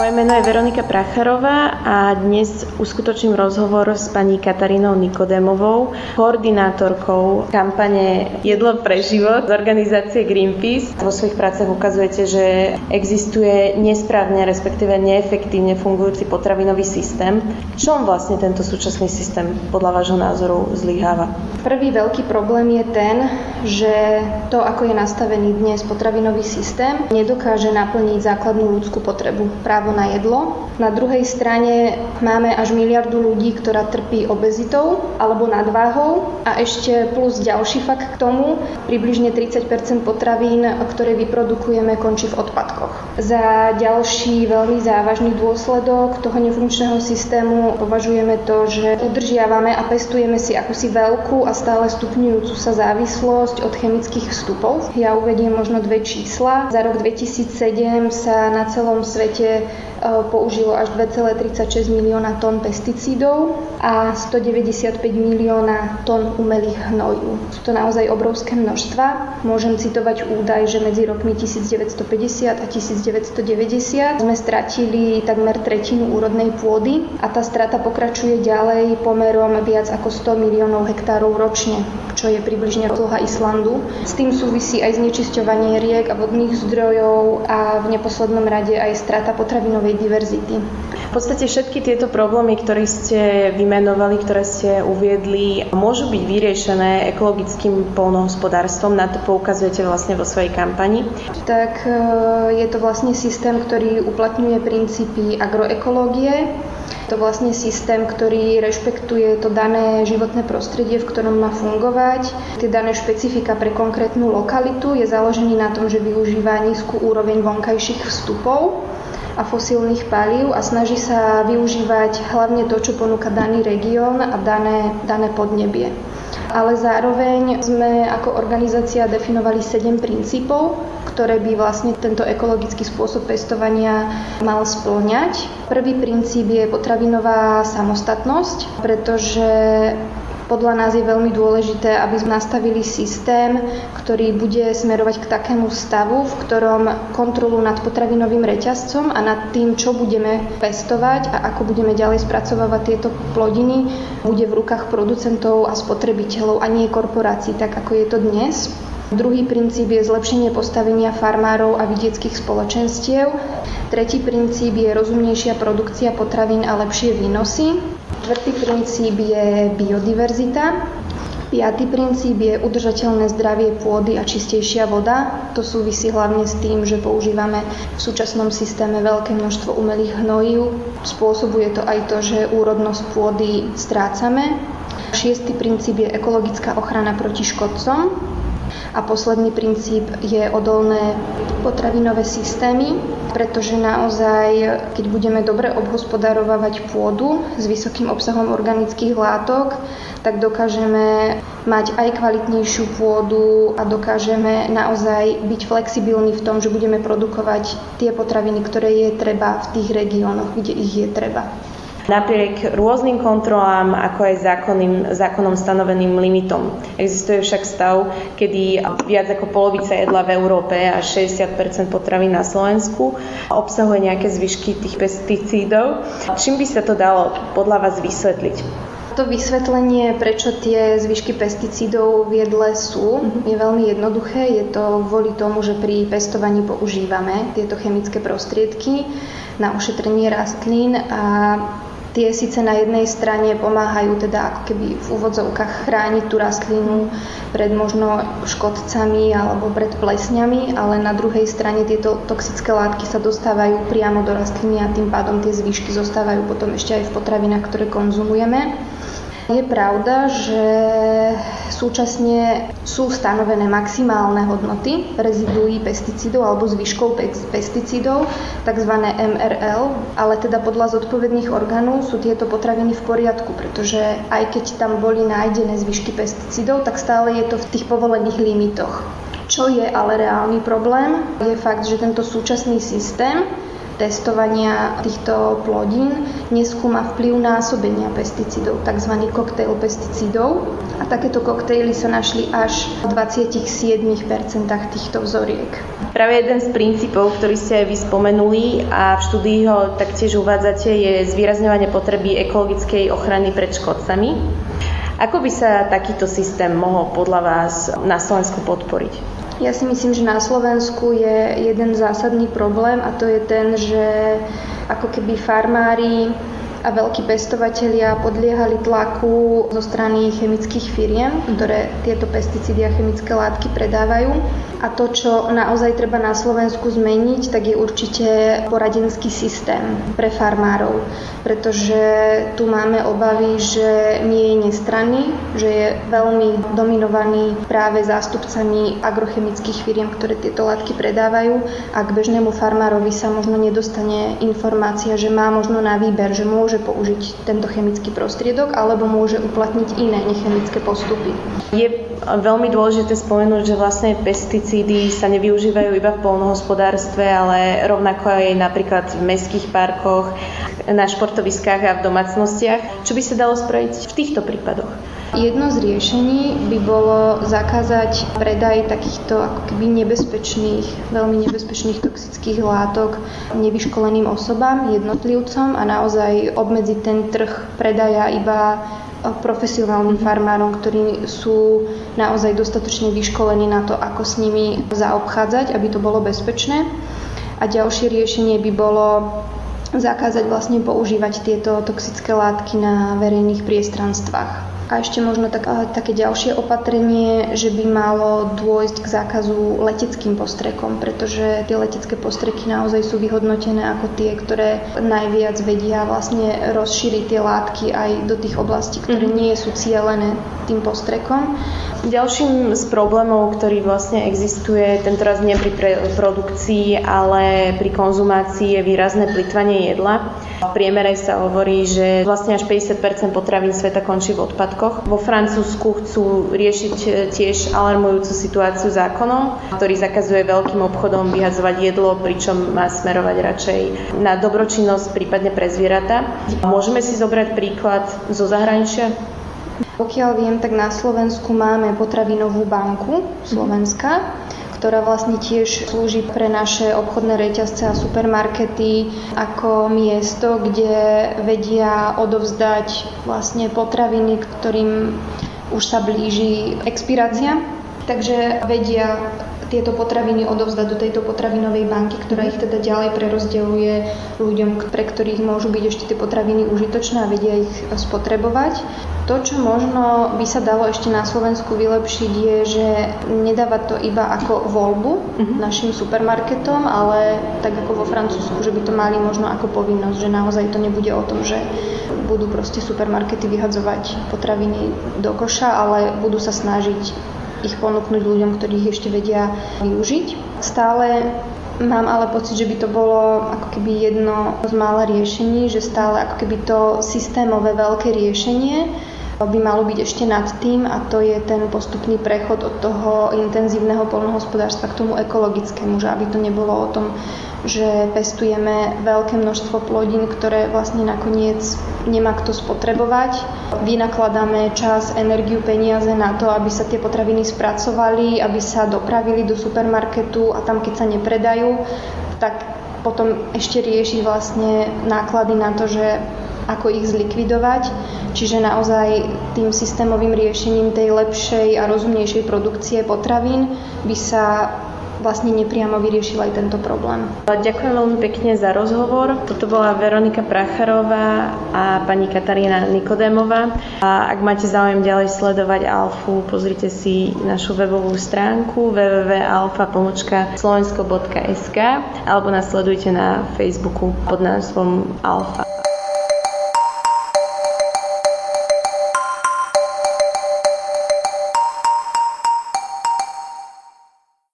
Moje meno je Veronika Pracharová a dnes uskutočním rozhovor s pani Katarínou Nikodémovou, koordinátorkou kampane Jedlo pre život z organizácie Greenpeace. Vo svojich prácach ukazujete, že existuje nesprávne, respektíve neefektívne fungujúci potravinový systém. Čom vlastne tento súčasný systém podľa vášho názoru zlyháva? Prvý veľký problém je ten, že to, ako je nastavený dnes potravinový systém, nedokáže naplniť základnú ľudskú potrebu, právo na jedlo. Na druhej strane máme až miliardu ľudí, ktorá trpí obezitou alebo nadváhou a ešte plus ďalší fakt k tomu, približne 30% potravín, ktoré vyprodukujeme, končí v odpadkoch. Za ďalší veľmi závažný dôsledok toho nefunkčného systému považujeme to, že udržiavame a pestujeme si akúsi veľkú a stále stupňujúcu sa závislosť od chemických vstupov. Ja uvediem možno dve čísla. Za rok 2007 sa na celom svete použilo až 2,36 milióna tón pesticídov a 195 milióna tón umelých hnojív. Sú to naozaj obrovské množstva. Môžem citovať údaj, že medzi rokmi 1950 a 1990 sme stratili takmer tretinu úrodnej pôdy a tá strata pokračuje ďalej pomerom viac ako 100 miliónov hektárov ročne, čo je približne rozloha Islandu. S tým súvisí aj znečisťovanie riek a vodných zdrojov a v neposlednom rade aj strata potravinovej diverzity. V podstate všetky tieto problémy, ktoré ste vymenovali, ktoré ste uviedli, môžu byť vyriešené ekologickým poľnohospodárstvom. Na to poukazujete vlastne vo svojej kampani. Tak je to vlastne systém, ktorý uplatňuje princípy agroekológie. To vlastne systém, ktorý rešpektuje to dané životné prostredie, v ktorom má fungovať. Tie dané špecifika pre konkrétnu lokalitu je založený na tom, že využíva nízku úroveň vonkajších vstupov a fosílnych palív a snaží sa využívať hlavne to, čo ponúka daný región a dané podnebie. Ale zároveň sme ako organizácia definovali 7 princípov, ktoré by vlastne tento ekologický spôsob pestovania mal spĺňať. Prvý princíp je potravinová samostatnosť, pretože podľa nás je veľmi dôležité, aby sme nastavili systém, ktorý bude smerovať k takému stavu, v ktorom kontrolu nad potravinovým reťazcom a nad tým, čo budeme pestovať a ako budeme ďalej spracovávať tieto plodiny, bude v rukách producentov a spotrebiteľov a nie korporácií, tak ako je to dnes. Druhý princíp je zlepšenie postavenia farmárov a vidieckych spoločenstiev. Tretí princíp je rozumnejšia produkcia potravín a lepšie výnosy. Štvrtý princíp je biodiverzita. Piatý princíp je udržateľné zdravie pôdy a čistejšia voda. To súvisí hlavne s tým, že používame v súčasnom systéme veľké množstvo umelých hnojív. Spôsobuje to aj to, že úrodnosť pôdy strácame. Šiestý princíp je ekologická ochrana proti škodcom. A posledný princíp je odolné potravinové systémy, pretože naozaj, keď budeme dobre obhospodarovávať pôdu s vysokým obsahom organických látok, tak dokážeme mať aj kvalitnejšiu pôdu a dokážeme naozaj byť flexibilní v tom, že budeme produkovať tie potraviny, ktoré je treba v tých regiónoch, kde ich je treba. Napriek rôznym kontrolám, ako aj zákonom stanoveným limitom. Existuje však stav, kedy viac ako polovica jedla v Európe a 60% potravín na Slovensku obsahuje nejaké zvyšky tých pesticídov. Čím by sa to dalo podľa vás vysvetliť? To vysvetlenie, prečo tie zvyšky pesticídov v jedle sú, je veľmi jednoduché. Je to kvôli tomu, že pri pestovaní používame tieto chemické prostriedky na ušetrenie rastlín a tie síce na jednej strane pomáhajú teda ako keby v úvodzovkách chrániť tú rastlinu pred možno škodcami alebo pred plesňami, ale na druhej strane tieto toxické látky sa dostávajú priamo do rastliny a tým pádom tie zvyšky zostávajú potom ešte aj v potravinách, ktoré konzumujeme. Je pravda, že súčasne sú stanovené maximálne hodnoty reziduí pesticídov alebo zvyškov pesticídov, tzv. MRL, ale teda podľa zodpovedných orgánov sú tieto potraviny v poriadku, pretože aj keď tam boli nájdené zvyšky pesticídov, tak stále je to v tých povolených limitoch. Čo je ale reálny problém, je fakt, že tento súčasný systém testovania týchto plodín neskúma vplyv násobenia pesticídov, tzv. Koktejl pesticídov. A takéto koktejly sa našli až v 27% týchto vzoriek. Práve jeden z princípov, ktorý ste aj vy spomenuli a v štúdii ho taktiež uvádzate, je zvýrazňovanie potreby ekologickej ochrany pred škodcami. Ako by sa takýto systém mohol podľa vás na Slovensku podporiť? Ja si myslím, že na Slovensku je jeden zásadný problém a to je ten, že ako keby farmári a veľkí pestovatelia podliehali tlaku zo strany chemických firiem, ktoré tieto pesticídy a chemické látky predávajú. A to, čo naozaj treba na Slovensku zmeniť, tak je určite poradenský systém pre farmárov, pretože tu máme obavy, že nie je nestranný, že je veľmi dominovaný práve zástupcami agrochemických firiem, ktoré tieto látky predávajú a k bežnému farmárovi sa možno nedostane informácia, že má možno na výber, že môže použiť tento chemický prostriedok alebo môže uplatniť iné nechemické postupy. Je veľmi dôležité spomenúť, že vlastne pesticídy sa nevyužívajú iba v poľnohospodárstve, ale rovnako aj napríklad v mestských parkoch, na športoviskách a v domácnostiach. Čo by sa dalo spraviť v týchto prípadoch? Jedno z riešení by bolo zakázať predaj takýchto ako keby nebezpečných, veľmi nebezpečných toxických látok nevyškoleným osobám, jednotlivcom a naozaj obmedziť ten trh predaja iba profesionálnym farmárom, ktorí sú naozaj dostatočne vyškolení na to, ako s nimi zaobchádzať, aby to bolo bezpečné. A ďalšie riešenie by bolo zakázať vlastne používať tieto toxické látky na verejných priestranstvách. A ešte možno také ďalšie opatrenie, že by malo dôjsť k zákazu leteckým postrekom, pretože tie letecké postreky naozaj sú vyhodnotené ako tie, ktoré najviac vedia vlastne rozšíriť tie látky aj do tých oblastí, ktoré nie sú cielené tým postrekom. Ďalším z problémov, ktorý vlastne existuje, tentoraz nie pri produkcii, ale pri konzumácii je výrazné plytvanie jedla. V priemere sa hovorí, že vlastne až 50% potravín sveta končí v odpadkoch. Vo Francúzsku chcú riešiť tiež alarmujúcu situáciu zákonom, ktorý zakazuje veľkým obchodom vyhadzovať jedlo, pričom má smerovať radšej na dobročinnosť, prípadne pre zvieratá. Môžeme si zobrať príklad zo zahraničia? Pokiaľ viem, tak na Slovensku máme potravinovú banku Slovenska, ktorá vlastne tiež slúži pre naše obchodné reťazce a supermarkety ako miesto, kde vedia odovzdať vlastne potraviny, ktorým už sa blíži expirácia. Takže vedia tieto potraviny odovzdať do tejto potravinovej banky, ktorá ich teda ďalej prerozdeľuje ľuďom, pre ktorých môžu byť ešte tie potraviny užitočné a vedia ich spotrebovať. To, čo možno by sa dalo ešte na Slovensku vylepšiť, je, že nedávať to iba ako voľbu našim supermarketom, ale tak ako vo Francúzsku, že by to mali možno ako povinnosť, že naozaj to nebude o tom, že budú proste supermarkety vyhadzovať potraviny do koša, ale budú sa snažiť ich ponúknuť ľuďom, ktorých ešte vedia využiť. Stále mám ale pocit, že by to bolo ako keby jedno z mála riešení, že stále ako keby to systémové veľké riešenie by malo byť ešte nad tým a to je ten postupný prechod od toho intenzívneho poľnohospodárstva k tomu ekologickému, že aby to nebolo o tom, že pestujeme veľké množstvo plodín, ktoré vlastne nakoniec nemá kto spotrebovať. Vynakladáme čas, energiu, peniaze na to, aby sa tie potraviny spracovali, aby sa dopravili do supermarketu a tam, keď sa nepredajú, tak potom ešte rieši vlastne náklady na to, že ako ich zlikvidovať. Čiže naozaj tým systémovým riešením tej lepšej a rozumnejšej produkcie potravín by sa vlastne nepriamo vyriešila aj tento problém. Ďakujem veľmi pekne za rozhovor. Toto bola Veronika Pracharová a pani Katarína Nikodémová. A ak máte záujem ďalej sledovať Alfu, pozrite si našu webovú stránku www.alfa.slovensko.sk alebo nás sledujte na Facebooku pod názvom Alfa.